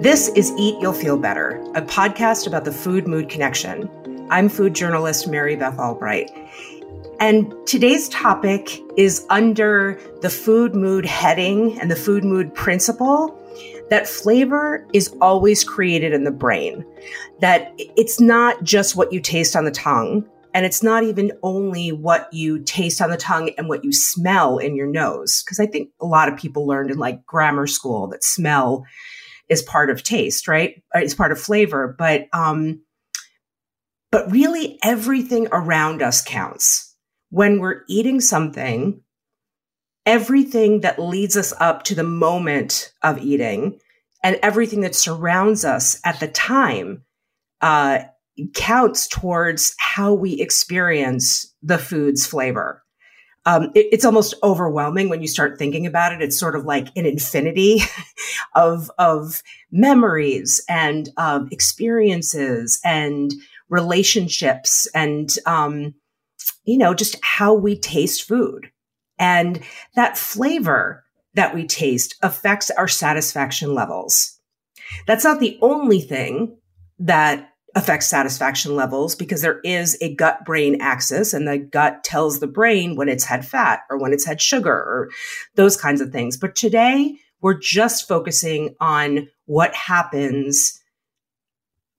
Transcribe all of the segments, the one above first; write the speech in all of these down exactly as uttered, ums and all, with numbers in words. This is Eat, You'll Feel Better, a podcast about the food-mood connection. I'm food journalist Mary Beth Albright. And today's topic is under the food-mood heading and the food-mood principle that flavor is always created in the brain, that it's not just what you taste on the tongue, and it's not even only what you taste on the tongue and what you smell in your nose, because I think a lot of people learned in like grammar school that smell is part of taste, right? It's part of flavor, but um, but really everything around us counts. When we're eating something, everything that leads us up to the moment of eating and everything that surrounds us at the time uh, counts towards how we experience the food's flavor. Um, it, it's almost overwhelming when you start thinking about it. It's sort of like an infinity of, of memories and um, experiences and relationships and, um, you know, just how we taste food. And that flavor that we taste affects our satisfaction levels. That's not the only thing that affects satisfaction levels, because there is a gut-brain axis, and the gut tells the brain when it's had fat or when it's had sugar or those kinds of things. But today, we're just focusing on what happens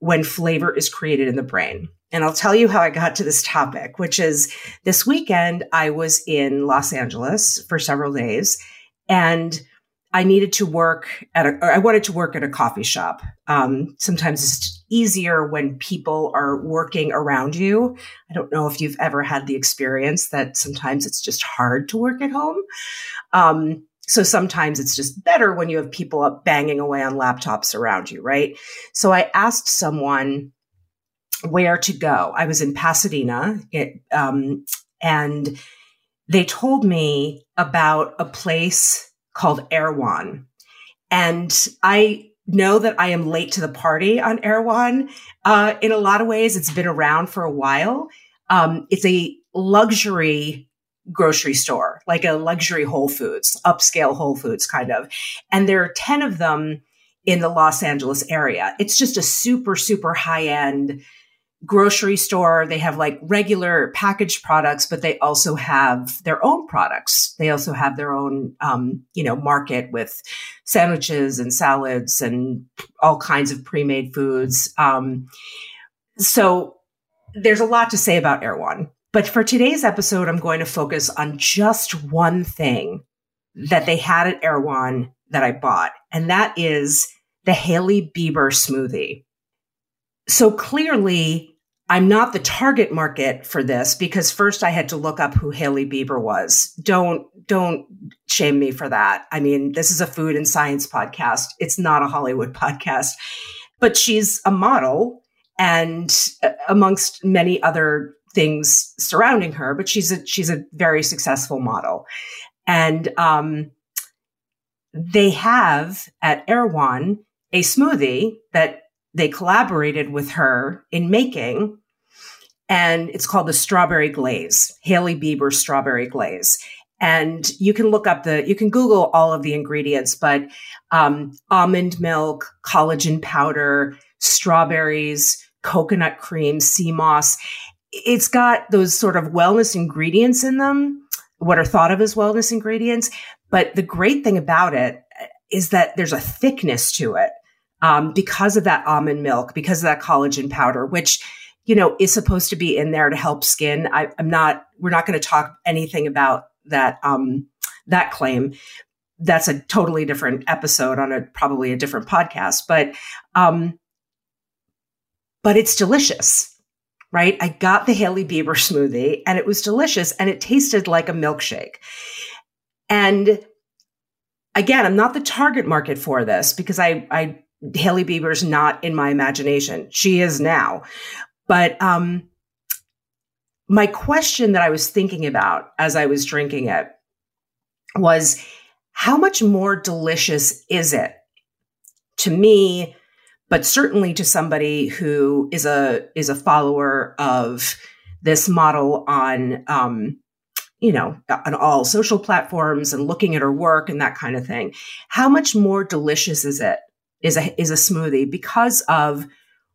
when flavor is created in the brain. And I'll tell you how I got to this topic, which is this weekend, I was in Los Angeles for several days, and I needed to work at a, or I wanted to work at a coffee shop. Um, sometimes it's easier when people are working around you. I don't know if you've ever had the experience that sometimes it's just hard to work at home. Um, so sometimes it's just better when you have people up banging away on laptops around you, right? So I asked someone where to go. I was in Pasadena, it, um, and they told me about a place called Erewhon. And I know that I am late to the party on Erewhon. Uh, in a lot of ways, it's been around for a while. Um, it's a luxury grocery store, like a luxury Whole Foods, upscale Whole Foods kind of. And there are ten of them in the Los Angeles area. It's just a super, super high-end grocery store. They have like regular packaged products, but they also have their own products. They also have their own, um, you know, market with sandwiches and salads and all kinds of pre-made foods. Um, so there's a lot to say about Erewhon, but for today's episode, I'm going to focus on just one thing that they had at Erewhon that I bought, and that is the Hailey Bieber smoothie. So clearly, I'm not the target market for this, because first I had to look up who Hailey Bieber was. Don't, don't shame me for that. I mean, this is a food and science podcast. It's not a Hollywood podcast, but she's a model and uh, amongst many other things surrounding her, but she's a, she's a very successful model. And, um, they have at Erewhon a smoothie that they collaborated with her in making, and it's called the Strawberry Glaze, Hailey Bieber Strawberry Glaze. And you can look up the, you can Google all of the ingredients, but um, almond milk, collagen powder, strawberries, coconut cream, sea moss. It's got those sort of wellness ingredients in them, what are thought of as wellness ingredients. But the great thing about it is that there's a thickness to it. Um, because of that almond milk, because of that collagen powder, which, you know, is supposed to be in there to help skin. I, I'm not, we're not going to talk anything about that, um, that claim. That's a totally different episode on a, probably a different podcast, but, um, but it's delicious, right? I got the Hailey Bieber smoothie and it was delicious and it tasted like a milkshake. And again, I'm not the target market for this because I, I, Hailey Bieber's not in my imagination. She is now. But um, my question that I was thinking about as I was drinking it was, how much more delicious is it to me, but certainly to somebody who is a is a follower of this model on, um, you know, on all social platforms and looking at her work and that kind of thing? How much more delicious is it is a, is a smoothie because of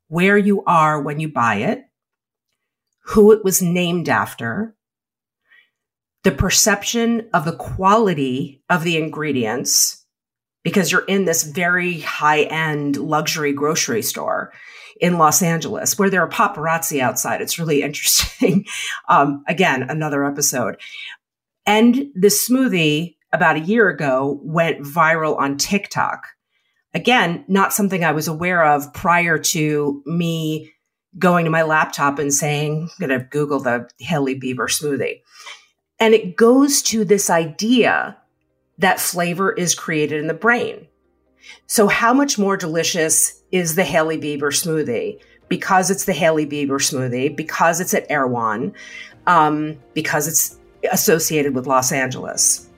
where you are when you buy it, who it was named after, the perception of the quality of the ingredients, because you're in this very high-end luxury grocery store in Los Angeles where there are paparazzi outside. It's really interesting. um, again, another episode. And the smoothie about a year ago went viral on TikTok. Again, not something I was aware of prior to me going to my laptop and saying, I'm going to Google the Hailey Bieber smoothie. And it goes to this idea that flavor is created in the brain. So how much more delicious is the Hailey Bieber smoothie? Because it's the Hailey Bieber smoothie, because it's at Erewhon, um, because it's associated with Los Angeles.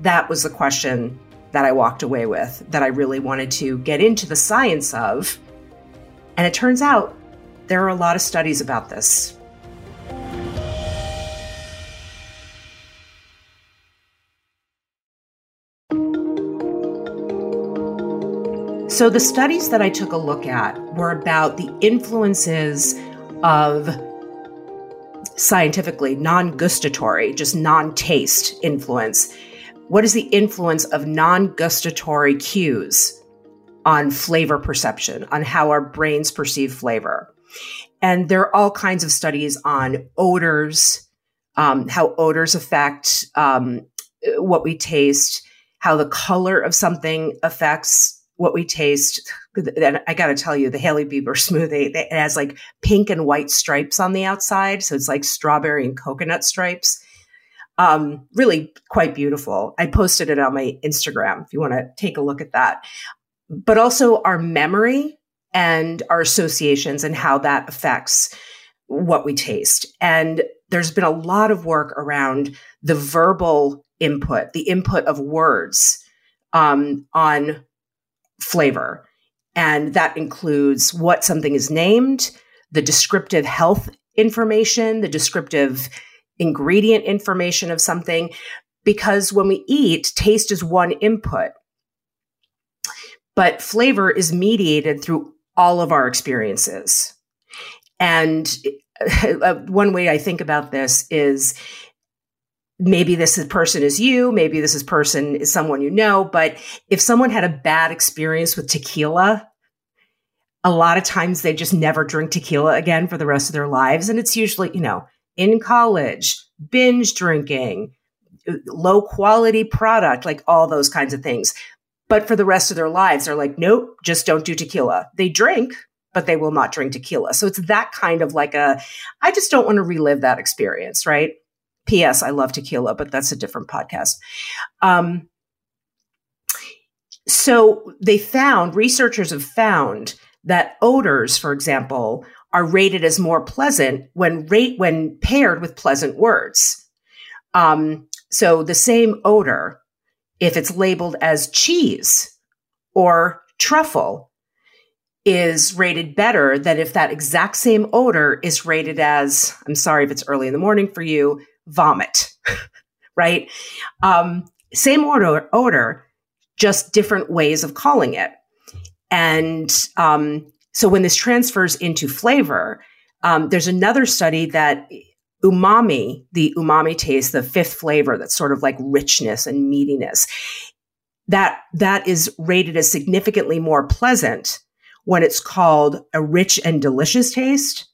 That was the question that I walked away with, that I really wanted to get into the science of. And it turns out there are a lot of studies about this. So the studies that I took a look at were about the influences of scientifically non-gustatory, just non-taste influence. What is the influence of non-gustatory cues on flavor perception, on how our brains perceive flavor? And there are all kinds of studies on odors, um, how odors affect um, what we taste, how the color of something affects what we taste. Then I got to tell you, the Hailey Bieber smoothie, it has like pink and white stripes on the outside. So it's like strawberry and coconut stripes. Um, really quite beautiful. I posted it on my Instagram if you want to take a look at that. But also our memory and our associations and how that affects what we taste. And there's been a lot of work around the verbal input, the input of words um, on flavor. And that includes what something is named, the descriptive health information, the descriptive ingredient information of something. Because when we eat, taste is one input, but flavor is mediated through all of our experiences. And one way I think about this is maybe this person is you, maybe this person is someone you know, but if someone had a bad experience with tequila, a lot of times they just never drink tequila again for the rest of their lives. And it's usually, you know, in college, binge drinking, low quality product, like all those kinds of things. But for the rest of their lives, they're like, nope, just don't do tequila. They drink, but they will not drink tequila. So it's that kind of like a, I just don't want to relive that experience, right? P S. I love tequila, but that's a different podcast. Um, so they found, researchers have found that odors, for example, are rated as more pleasant when rate when paired with pleasant words. Um, so the same odor, if it's labeled as cheese or truffle, is rated better than if that exact same odor is rated as, I'm sorry if it's early in the morning for you, vomit, right? Um, same odor, odor, just different ways of calling it. And um, so when this transfers into flavor, um, there's another study that umami, the umami taste, the fifth flavor, that's sort of like richness and meatiness, that that is rated as significantly more pleasant when it's called a rich and delicious taste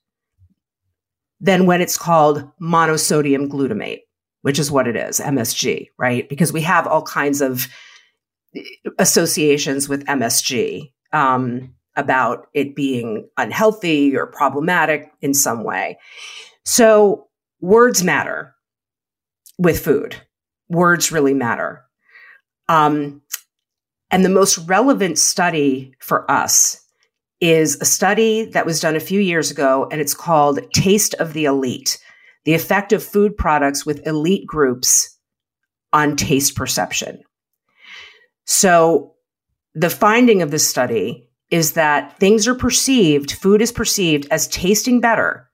than when it's called monosodium glutamate, which is what it is, M S G, right? Because we have all kinds of associations with M S G um, about it being unhealthy or problematic in some way. So words matter with food. Words really matter. Um, and the most relevant study for us is a study that was done a few years ago, and it's called Taste of the Elite, the effect of food products with elite groups on taste perception. So the finding of this study is that things are perceived, food is perceived as tasting better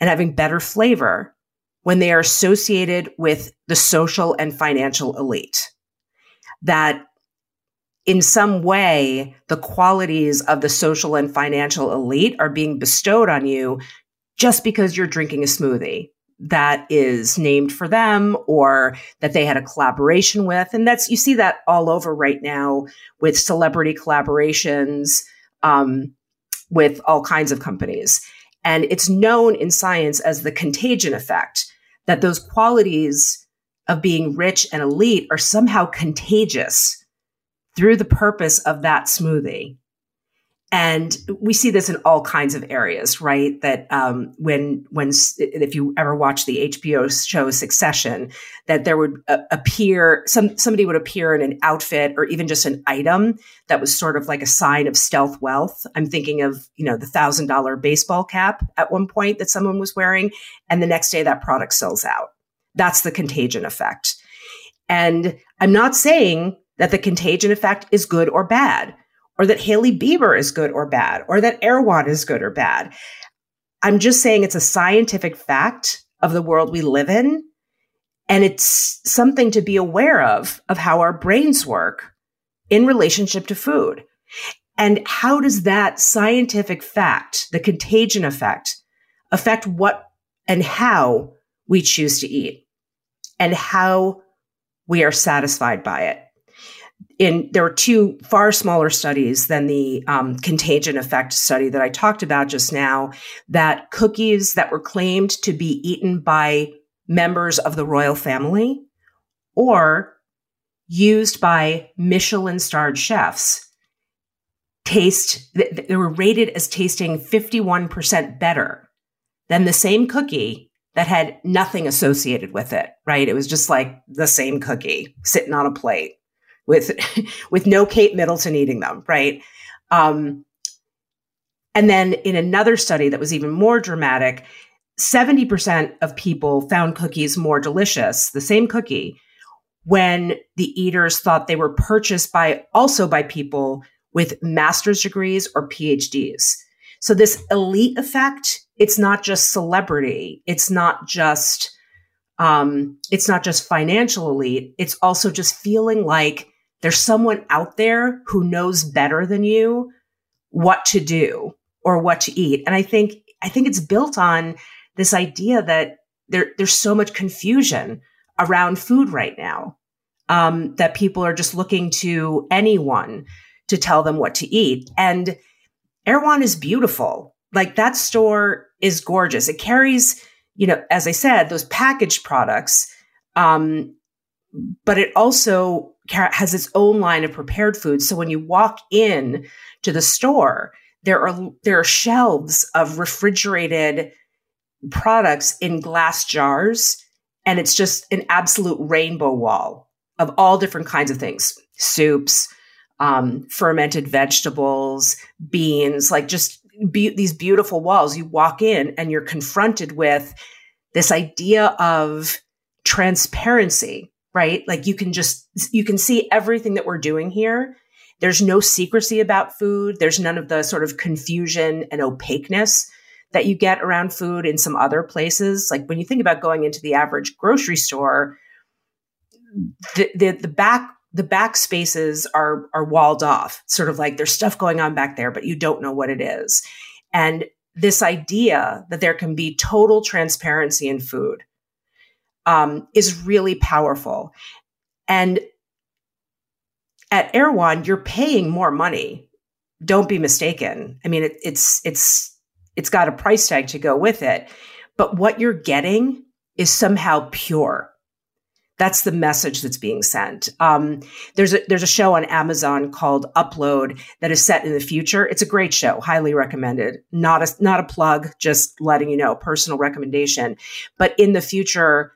and having better flavor when they are associated with the social and financial elite. That in some way, the qualities of the social and financial elite are being bestowed on you just because you're drinking a smoothie that is named for them or that they had a collaboration with. And that's, you see that all over right now with celebrity collaborations, um, with all kinds of companies. And it's known in science as the contagion effect, that those qualities of being rich and elite are somehow contagious through the purpose of that smoothie. And we see this in all kinds of areas, right? That um, when, when, if you ever watch the H B O show Succession, that there would uh, appear, some somebody would appear in an outfit or even just an item that was sort of like a sign of stealth wealth. I'm thinking of, you know, the one thousand dollars baseball cap at one point that someone was wearing, and the next day that product sells out. That's the contagion effect. And I'm not saying that the contagion effect is good or bad, or that Hailey Bieber is good or bad, or that Erewhon is good or bad. I'm just saying it's a scientific fact of the world we live in, and it's something to be aware of, of how our brains work in relationship to food. And how does that scientific fact, the contagion effect, affect what and how we choose to eat and how we are satisfied by it? In, there were two far smaller studies than the um, contagion effect study that I talked about just now, that cookies that were claimed to be eaten by members of the royal family or used by Michelin-starred chefs taste, they were rated as tasting fifty-one percent better than the same cookie that had nothing associated with it, right? It was just like the same cookie sitting on a plate with with no Kate Middleton eating them, right? Um, and then in another study that was even more dramatic, seventy percent of people found cookies more delicious, the same cookie, when the eaters thought they were purchased by also by people with master's degrees or P H Ds. So this elite effect, it's not just celebrity. It's not just, um, it's not just financial elite. It's also just feeling like there's someone out there who knows better than you what to do or what to eat. And I think, I think it's built on this idea that there, there's so much confusion around food right now, um, that people are just looking to anyone to tell them what to eat. And Erewhon is beautiful. Like, that store is gorgeous. It carries, you know, as I said, those packaged products, um, but it also has its own line of prepared foods. So when you walk in to the store, there are there are shelves of refrigerated products in glass jars, and it's just an absolute rainbow wall of all different kinds of things: soups, um, fermented vegetables, beans, like just. Be- these beautiful walls. You walk in and you're confronted with this idea of transparency, right? Like, you can just, you can see everything that we're doing here. There's no secrecy about food. There's none of the sort of confusion and opaqueness that you get around food in some other places. Like, when you think about going into the average grocery store, the, the, the back The back spaces are are walled off, sort of like there's stuff going on back there, but you don't know what it is. And this idea that there can be total transparency in food um, is really powerful. And at Erewhon, you're paying more money. Don't be mistaken. I mean, it, it's it's it's got a price tag to go with it, but what you're getting is somehow pure. That's the message that's being sent. Um, there's a there's a show on Amazon called Upload that is set in the future. It's a great show, highly recommended. Not a not a plug, just letting you know, personal recommendation. But in the future,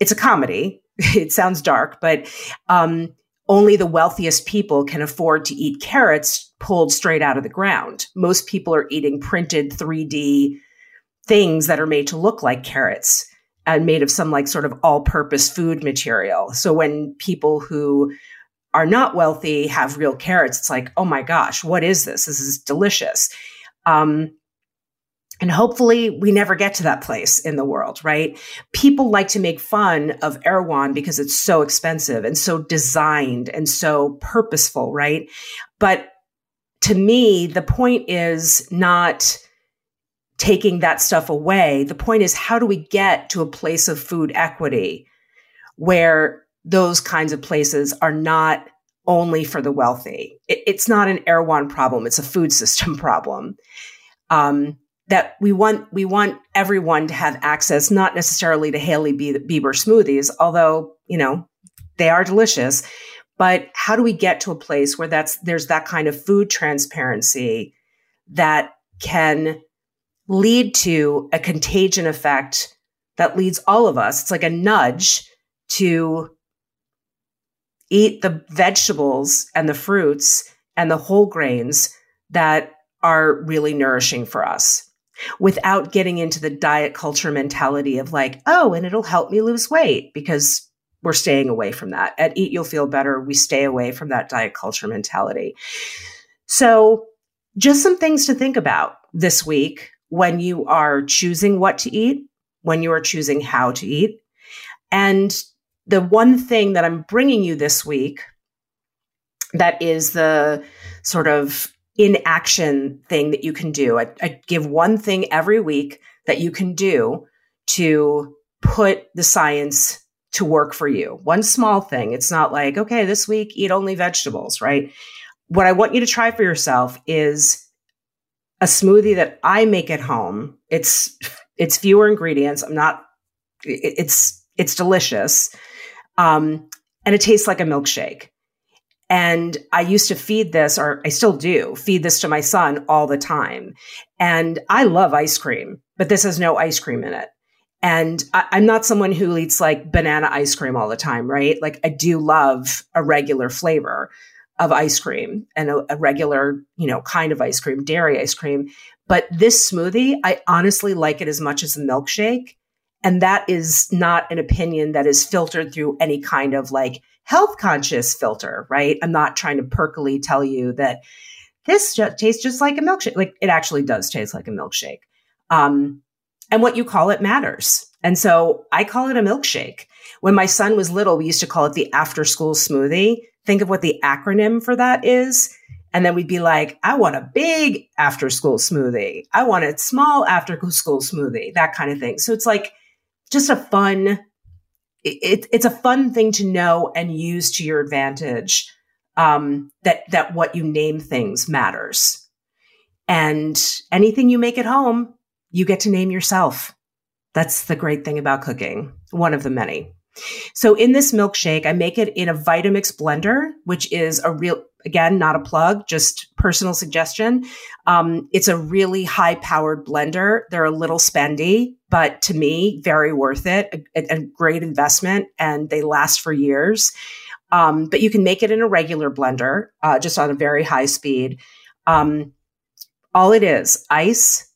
it's a comedy. It sounds dark, but um, only the wealthiest people can afford to eat carrots pulled straight out of the ground. Most people are eating printed three D things that are made to look like carrots, and made of some like sort of all-purpose food material. So when people who are not wealthy have real carrots, it's like, oh my gosh, what is this? This is delicious. Um, And hopefully we never get to that place in the world, right? People like to make fun of Erewhon because it's so expensive and so designed and so purposeful, right? But to me, the point is not taking that stuff away. The point is, how do we get to a place of food equity where those kinds of places are not only for the wealthy? It, it's not an Erewhon problem. It's a food system problem. Um, that we want, we want everyone to have access, not necessarily to Hailey Bieber smoothies, although, you know, they are delicious, but how do we get to a place where that's, there's that kind of food transparency that can lead to a contagion effect that leads all of us. It's like a nudge to eat the vegetables and the fruits and the whole grains that are really nourishing for us, without getting into the diet culture mentality of like, oh, and it'll help me lose weight, because we're staying away from that. At Eat You'll Feel Better, we stay away from that diet culture mentality. So just some things to think about this week when you are choosing what to eat, when you are choosing how to eat. And the one thing that I'm bringing you this week that is the sort of inaction thing that you can do. I, I give one thing every week that you can do to put the science to work for you. One small thing. It's not like, okay, this week, eat only vegetables, right? What I want you to try for yourself is a smoothie that I make at home. It's, it's fewer ingredients. I'm not, it, it's, it's delicious. Um, and it tastes like a milkshake. And I used to feed this, or I still do, feed this to my son all the time. And I love ice cream, but this has no ice cream in it. And I, I'm not someone who eats like banana ice cream all the time, right? Like I do love a regular flavor of ice cream and a, a regular, you know, kind of ice cream, dairy ice cream. But this smoothie, I honestly like it as much as a milkshake. And that is not an opinion that is filtered through any kind of like health conscious filter, right? I'm not trying to perkily tell you that this just tastes just like a milkshake. Like it actually does taste like a milkshake. Um, and what you call it matters. And so I call it a milkshake. When my son was little, we used to call it the after school smoothie. Think of what the acronym for that is. And then we'd be like, I want a big after school smoothie. I want a small after school smoothie, that kind of thing. So it's like, just a fun, it, it's a fun thing to know and use to your advantage, um, that, that what you name things matters. And anything you make at home, you get to name yourself. That's the great thing about cooking, one of the many. So in this milkshake, I make it in a Vitamix blender, which is a real, again, not a plug, just personal suggestion. Um, it's a really high powered blender. They're a little spendy, but to me, very worth it, a, a great investment, and they last for years. Um, but you can make it in a regular blender, uh, just on a very high speed. Um, all it is, ice,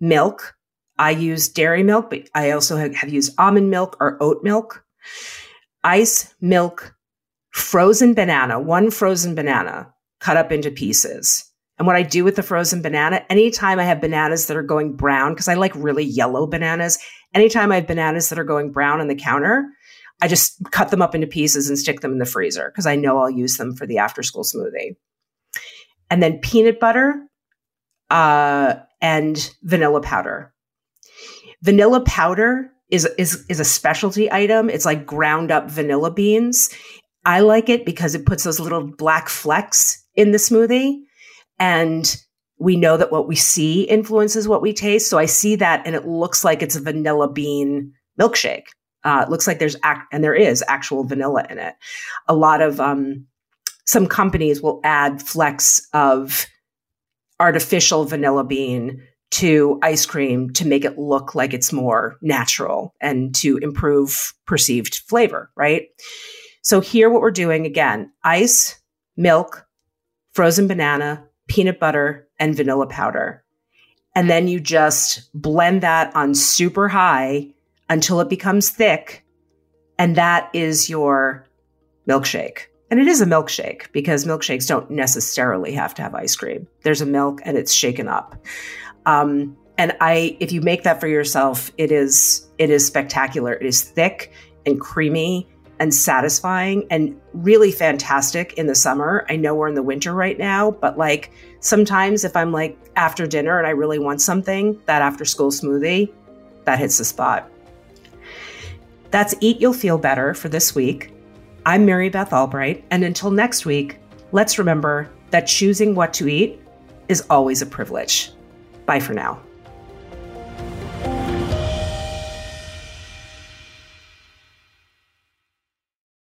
milk. I use dairy milk, but I also have, have used almond milk or oat milk, ice, milk, frozen banana, one frozen banana cut up into pieces. And what I do with the frozen banana, anytime I have bananas that are going brown, because I like really yellow bananas, anytime I have bananas that are going brown on the counter, I just cut them up into pieces and stick them in the freezer because I know I'll use them for the after school smoothie. And then peanut butter uh, and vanilla powder. Vanilla powder is, is, is a specialty item. It's like ground up vanilla beans. I like it because it puts those little black flecks in the smoothie. And we know that what we see influences what we taste. So I see that and it looks like it's a vanilla bean milkshake. Uh, it looks like there's, ac- and there is actual vanilla in it. A lot of, um, some companies will add flecks of artificial vanilla bean to ice cream to make it look like it's more natural and to improve perceived flavor, right? So here what we're doing, again, ice, milk, frozen banana, peanut butter, and vanilla powder. And then you just blend that on super high until it becomes thick. And that is your milkshake. And it is a milkshake because milkshakes don't necessarily have to have ice cream. There's a milk and it's shaken up. Um, And I, if you make that for yourself, it is, it is spectacular. It is thick and creamy and satisfying and really fantastic in the summer. I know we're in the winter right now, but like sometimes if I'm like after dinner and I really want something, that after school smoothie, that hits the spot. That's Eat You'll Feel Better for this week. I'm Mary Beth Albright. And until next week, let's remember that choosing what to eat is always a privilege. Bye for now.